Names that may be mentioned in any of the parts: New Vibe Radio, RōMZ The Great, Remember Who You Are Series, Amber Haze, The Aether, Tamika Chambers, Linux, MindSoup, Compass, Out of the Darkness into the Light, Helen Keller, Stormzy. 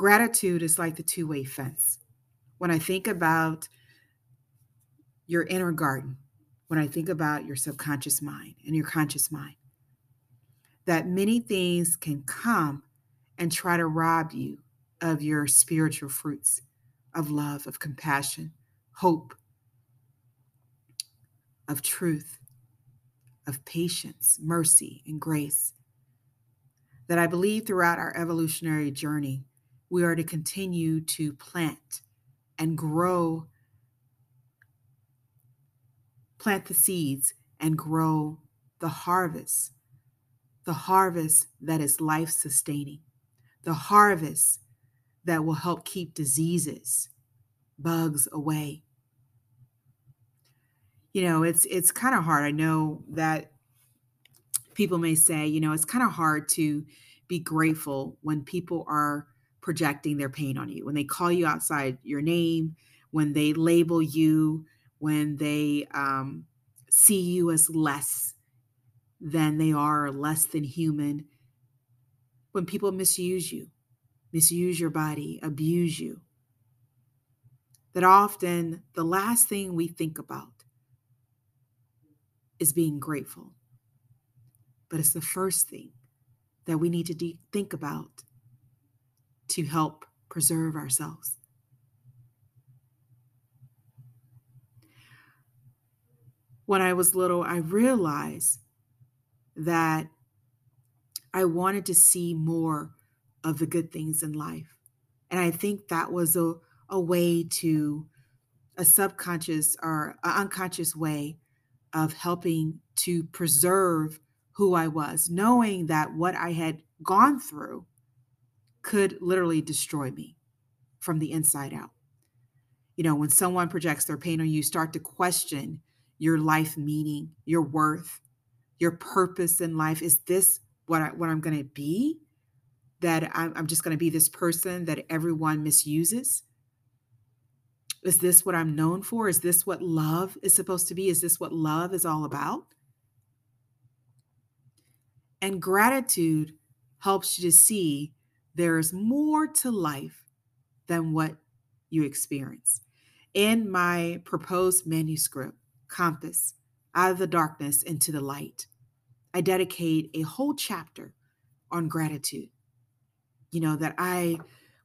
Gratitude is like the two-way fence. When I think about your inner garden, when I think about your subconscious mind and your conscious mind, that many things can come and try to rob you of your spiritual fruits of love, of compassion, hope, of truth, of patience, mercy, and grace. That I believe throughout our evolutionary journey, we are to continue to plant and grow, plant the seeds and grow the harvest that is life-sustaining, the harvest that will help keep diseases, bugs away. You know, it's kind of hard. I know that people may say, you know, it's kind of hard to be grateful when people are projecting their pain on you, when they call you outside your name, when they label you, when they see you as less than they are, or less than human, when people misuse you, misuse your body, abuse you. That often the last thing we think about is being grateful. But it's the first thing that we need to think about to help preserve ourselves. When I was little, I realized that I wanted to see more of the good things in life. And I think that was a way to, a subconscious or unconscious way of helping to preserve who I was, knowing that what I had gone through could literally destroy me from the inside out. You know, when someone projects their pain on you, start to question your life meaning, your worth, your purpose in life. Is this what I'm going to be? That I'm just going to be this person that everyone misuses? Is this what I'm known for? Is this what love is supposed to be? Is this what love is all about? And gratitude helps you to see there is more to life than what you experience. In my proposed manuscript, Compass, Out of the Darkness into the Light, I dedicate a whole chapter on gratitude. You know, that I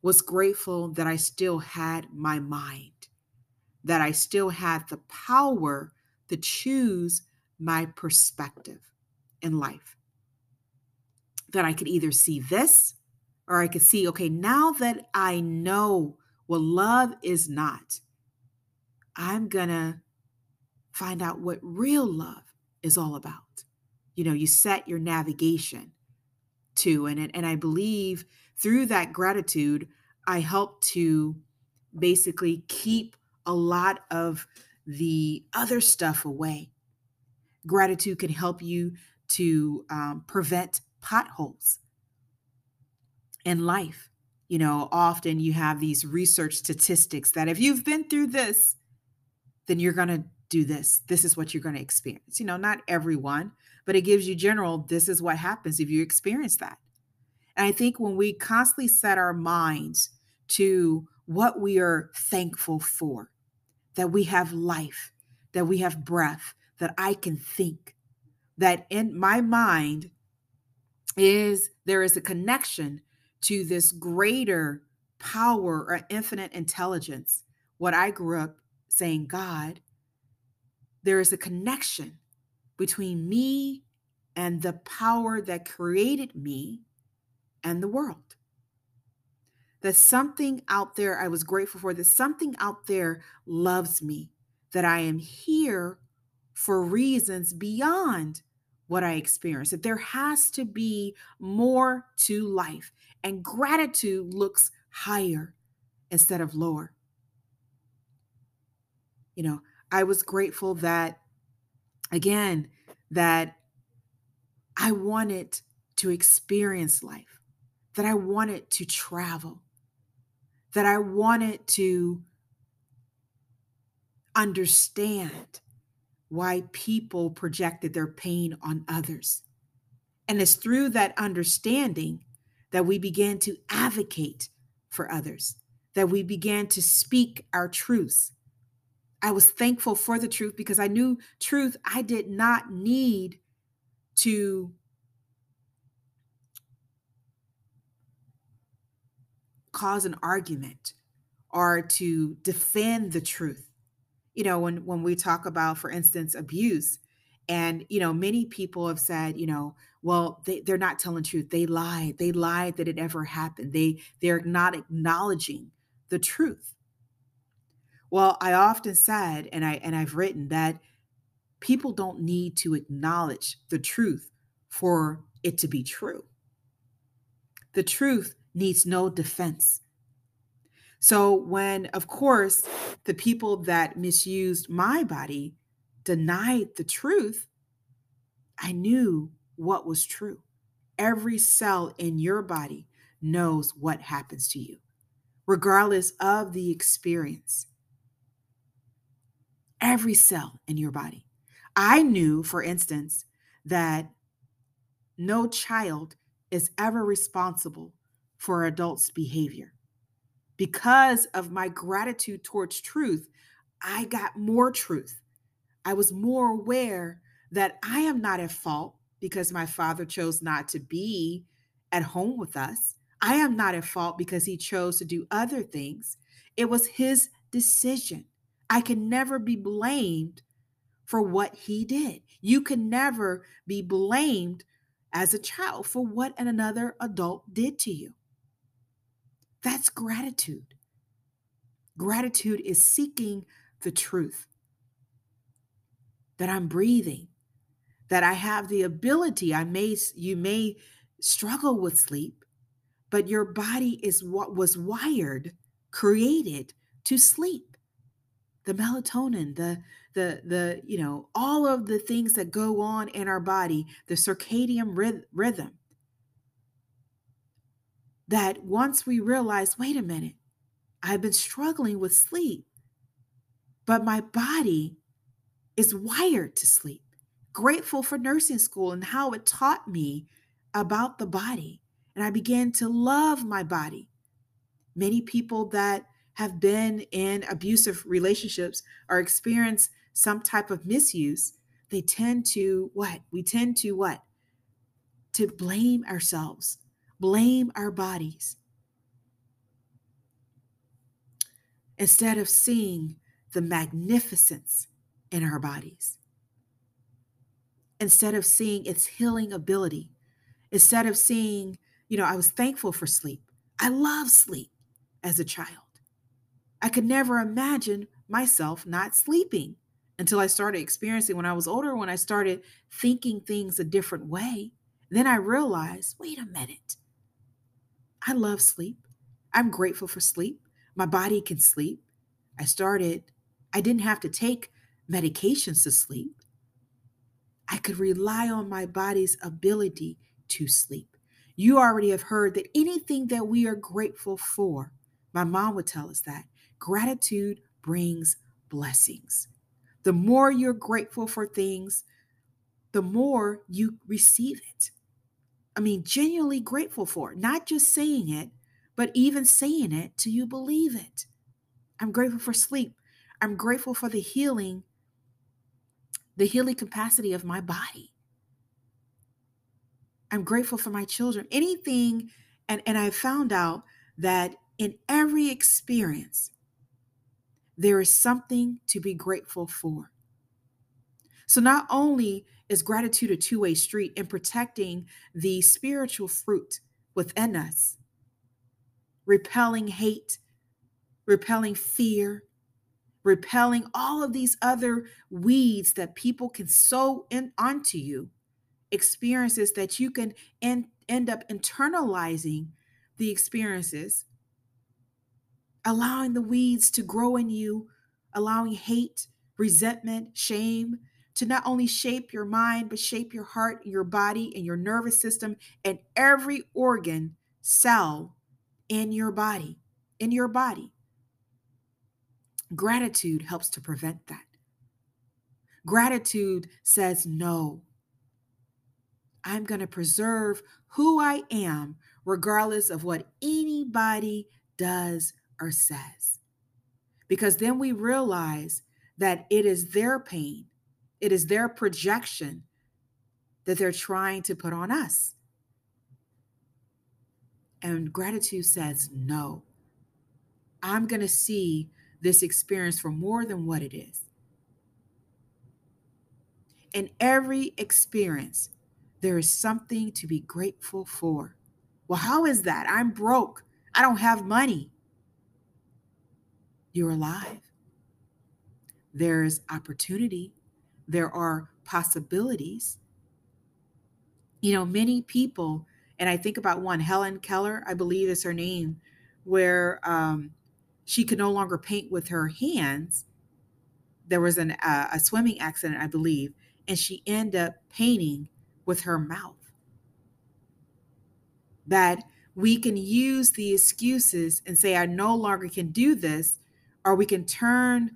was grateful that I still had my mind, that I still had the power to choose my perspective in life, that I could either see this or I could see, okay, now that I know what love is not, I'm going to find out what real love is all about. You know, you set your navigation to, and I believe through that gratitude, I help to basically keep a lot of the other stuff away. Gratitude can help you to prevent potholes in life. You know, often you have these research statistics that if you've been through this, then you're going to do this. This is what you're going to experience. You know, not everyone, but it gives you general, this is what happens if you experience that. And I think when we constantly set our minds to what we are thankful for, that we have life, that we have breath, that I can think, that in my mind there is a connection to this greater power or infinite intelligence. What I grew up saying, God, there is a connection between me and the power that created me and the world. That something out there I was grateful for, that something out there loves me, that I am here for reasons beyond what I experienced, that there has to be more to life. And gratitude looks higher instead of lower. You know, I was grateful that, again, that I wanted to experience life, that I wanted to travel, that I wanted to understand why people projected their pain on others. And it's through that understanding that we begin to advocate for others, that we began to speak our truths. I was thankful for the truth because I knew truth. I did not need to cause an argument or to defend the truth. You know, when we talk about, for instance, abuse, and, you know, many people have said, you know, well, they're not telling the truth. They lied that it ever happened. They're not acknowledging the truth. Well, I often said, and I've written that people don't need to acknowledge the truth for it to be true. The truth needs no defense. So when, of course, the people that misused my body denied the truth, I knew what was true. Every cell in your body knows what happens to you, regardless of the experience. Every cell in your body. I knew, for instance, that no child is ever responsible for adults' behavior. Because of my gratitude towards truth, I got more truth. I was more aware that I am not at fault because my father chose not to be at home with us. I am not at fault because he chose to do other things. It was his decision. I can never be blamed for what he did. You can never be blamed as a child for what another adult did to you. That's gratitude. Gratitude is seeking the truth. That I'm breathing, that I have the ability. You may struggle with sleep, but your body is what was wired, created to sleep. The melatonin, the you know, all of the things that go on in our body, the circadian rhythm. That once we realize, wait a minute, I've been struggling with sleep, but my body is wired to sleep. Grateful for nursing school and how it taught me about the body. And I began to love my body. Many people that have been in abusive relationships or experience some type of misuse, they tend to what? We tend to what? To blame ourselves, blame our bodies. Instead of seeing the magnificence in our bodies, instead of seeing its healing ability, instead of seeing, you know, I was thankful for sleep. I love sleep as a child. I could never imagine myself not sleeping until I started experiencing when I was older, when I started thinking things a different way. Then I realized, wait a minute, I love sleep. I'm grateful for sleep. My body can sleep. I didn't have to take medications to sleep. I could rely on my body's ability to sleep. You already have heard that anything that we are grateful for, my mom would tell us that gratitude brings blessings. The more you're grateful for things, the more you receive it. I mean, genuinely grateful for it, not just saying it, but even saying it till you believe it. I'm grateful for sleep. I'm grateful for the healing capacity of my body. I'm grateful for my children. Anything, and I found out that in every experience, there is something to be grateful for. So not only is gratitude a two-way street in protecting the spiritual fruit within us, repelling hate, repelling fear, repelling all of these other weeds that people can sow in onto you, experiences that you can end up internalizing the experiences, allowing the weeds to grow in you, allowing hate, resentment, shame to not only shape your mind, but shape your heart, your body, and your nervous system, and every organ, cell in your body, Gratitude helps to prevent that. Gratitude says, no, I'm going to preserve who I am regardless of what anybody does, or says. Because then we realize that it is their pain, it is their projection that they're trying to put on us. And gratitude says, no, I'm going to see this experience for more than what it is. In every experience, there is something to be grateful for. Well, how is that? I'm broke. I don't have money. You're alive. There is opportunity. There are possibilities. You know, many people, and I think about one, Helen Keller, I believe is her name, where she could no longer paint with her hands. There was a swimming accident, I believe, and she ended up painting with her mouth. That we can use the excuses and say, I no longer can do this, or we can turn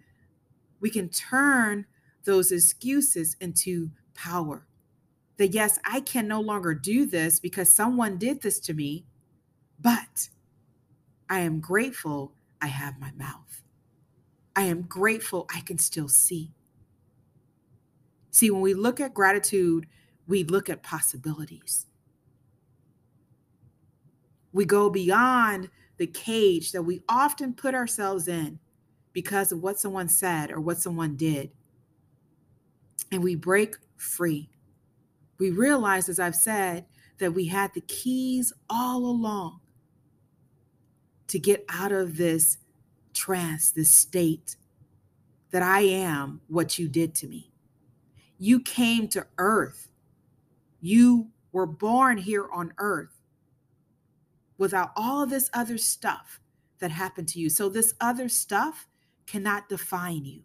those excuses into power. That yes, I can no longer do this because someone did this to me, but I am grateful I have my mouth. I am grateful I can still see. See, when we look at gratitude, we look at possibilities. We go beyond the cage that we often put ourselves in because of what someone said or what someone did. And we break free. We realize, as I've said, that we had the keys all along to get out of this trance, this state that I am what you did to me. You came to earth. You were born here on earth without all this other stuff that happened to you. So this other stuff cannot define you.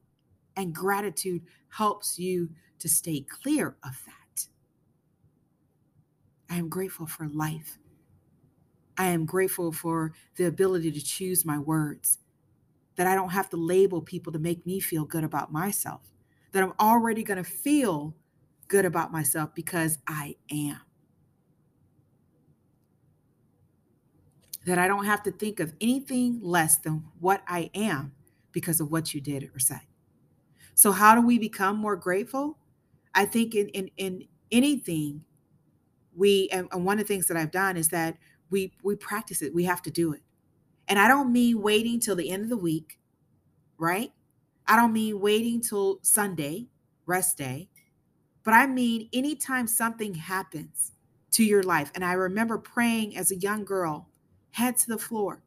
And gratitude helps you to stay clear of that. I am grateful for life. I am grateful for the ability to choose my words, that I don't have to label people to make me feel good about myself, that I'm already going to feel good about myself because I am. That I don't have to think of anything less than what I am because of what you did or said. So how do we become more grateful? I think in anything, and one of the things that I've done is that we practice it. We have to do it. And I don't mean waiting till the end of the week, right? I don't mean waiting till Sunday, rest day, but I mean anytime something happens to your life. And I remember praying as a young girl, head to the floor.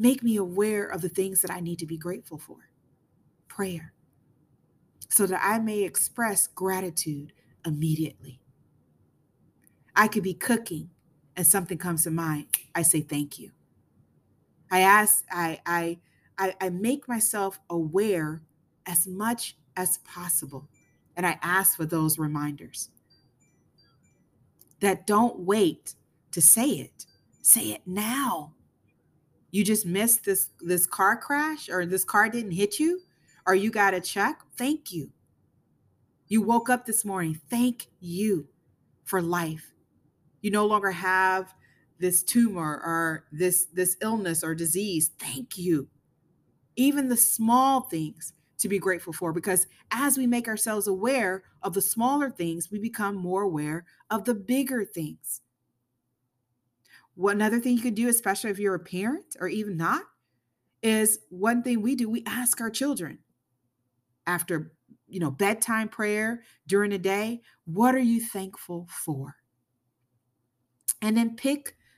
Make me aware of the things that I need to be grateful for. Prayer. So that I may express gratitude immediately. I could be cooking and something comes to mind. I say, thank you. I make myself aware as much as possible. And I ask for those reminders that don't wait to say it. Say it now. You just missed this car crash, or this car didn't hit you, or you got a check. Thank you. You woke up this morning. Thank you for life. You no longer have this tumor or this illness or disease. Thank you. Even the small things to be grateful for, because as we make ourselves aware of the smaller things, we become more aware of the bigger things. Another thing you can do, especially if you're a parent or even not, is one thing we do. We ask our children after, bedtime prayer during the day, what are you thankful for? And then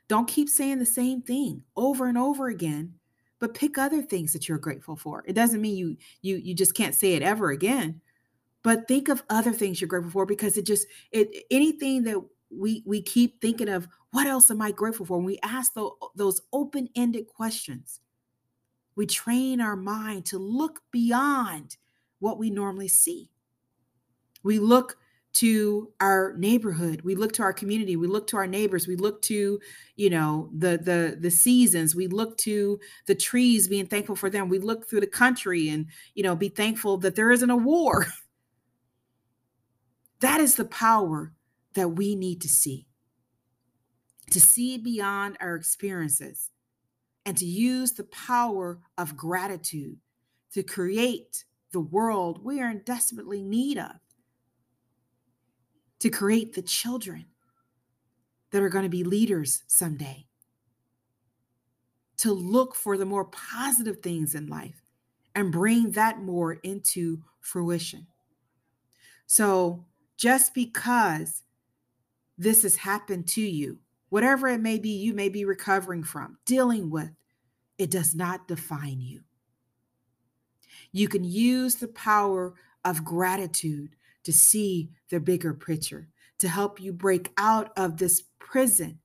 don't keep saying the same thing over and over again, but pick other things that you're grateful for. It doesn't mean you just can't say it ever again, but think of other things you're grateful for, because anything that we keep thinking of, what else am I grateful for? When we ask those open-ended questions, we train our mind to look beyond what we normally see. We look to our neighborhood. We look to our community. We look to our neighbors. We look to, the seasons. We look to the trees, being thankful for them. We look through the country and, be thankful that there isn't a war. That is the power that we need to see. to see beyond our experiences, and to use the power of gratitude to create the world we are in desperately need of, to create the children that are going to be leaders someday, to look for the more positive things in life and bring that more into fruition. So just because this has happened to you, whatever it may be you may be recovering from, dealing with, it does not define you. You can use the power of gratitude to see the bigger picture, to help you break out of this prison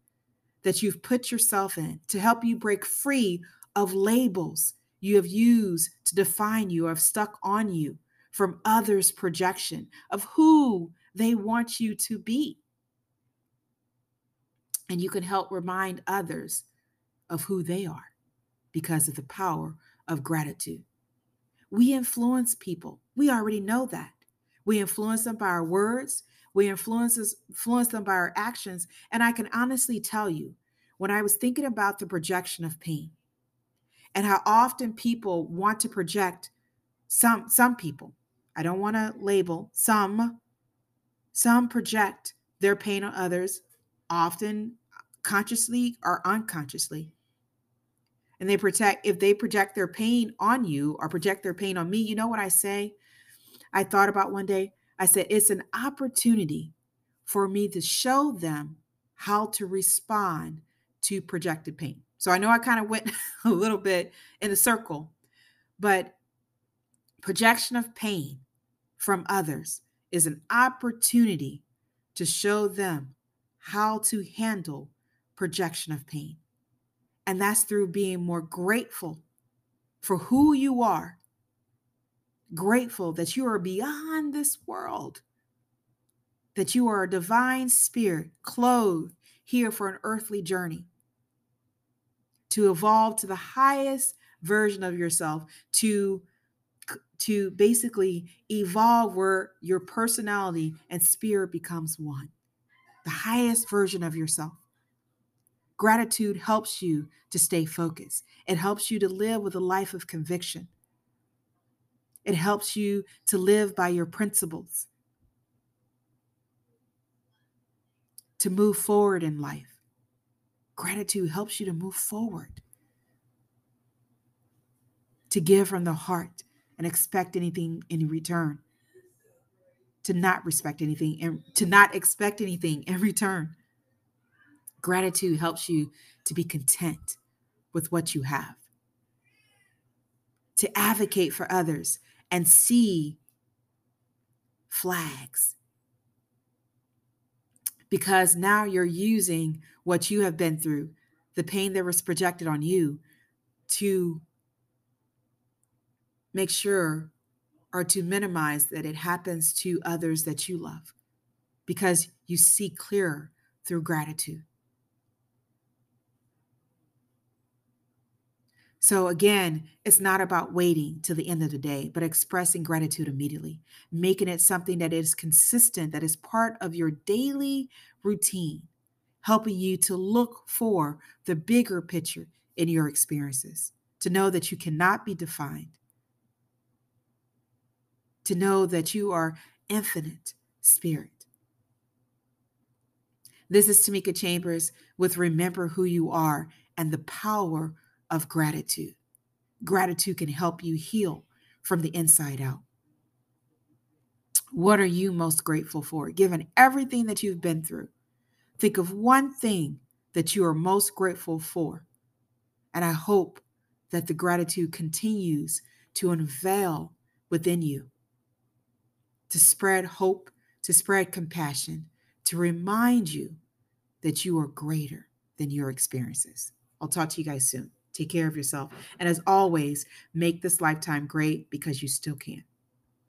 that you've put yourself in, to help you break free of labels you have used to define you or have stuck on you from others' projection of who they want you to be. And you can help remind others of who they are because of the power of gratitude. We influence people. We already know that. We influence them by our words. We influence them by our actions. And I can honestly tell you, when I was thinking about the projection of pain and how often people want to project some people, I don't want to label some project their pain on others, often consciously or unconsciously. And if they project their pain on you or project their pain on me, you know what I say? I thought about one day, I said, it's an opportunity for me to show them how to respond to projected pain. So I know I kind of went a little bit in a circle, but projection of pain from others is an opportunity to show them how to handle projection of pain. And that's through being more grateful for who you are, grateful that you are beyond this world, that you are a divine spirit clothed here for an earthly journey to evolve to the highest version of yourself, to basically evolve where your personality and spirit becomes one, the highest version of yourself. Gratitude helps you to stay focused. It helps you to live with a life of conviction. It helps you to live by your principles, to move forward in life. Gratitude helps you to move forward, to give from the heart and expect anything in return, to not expect anything in return. Gratitude helps you to be content with what you have, to advocate for others and see flags. Because now you're using what you have been through, the pain that was projected on you, to make sure or to minimize that it happens to others that you love, because you see clearer through gratitude. So again, it's not about waiting till the end of the day, but expressing gratitude immediately, making it something that is consistent, that is part of your daily routine, helping you to look for the bigger picture in your experiences, to know that you cannot be defined, to know that you are infinite spirit. This is Tamika Chambers with Remember Who You Are and the power of gratitude. Gratitude can help you heal from the inside out. What are you most grateful for? Given everything that you've been through, think of one thing that you are most grateful for. And I hope that the gratitude continues to unveil within you, to spread hope, to spread compassion, to remind you that you are greater than your experiences. I'll talk to you guys soon. Take care of yourself. And as always, make this lifetime great because you still can.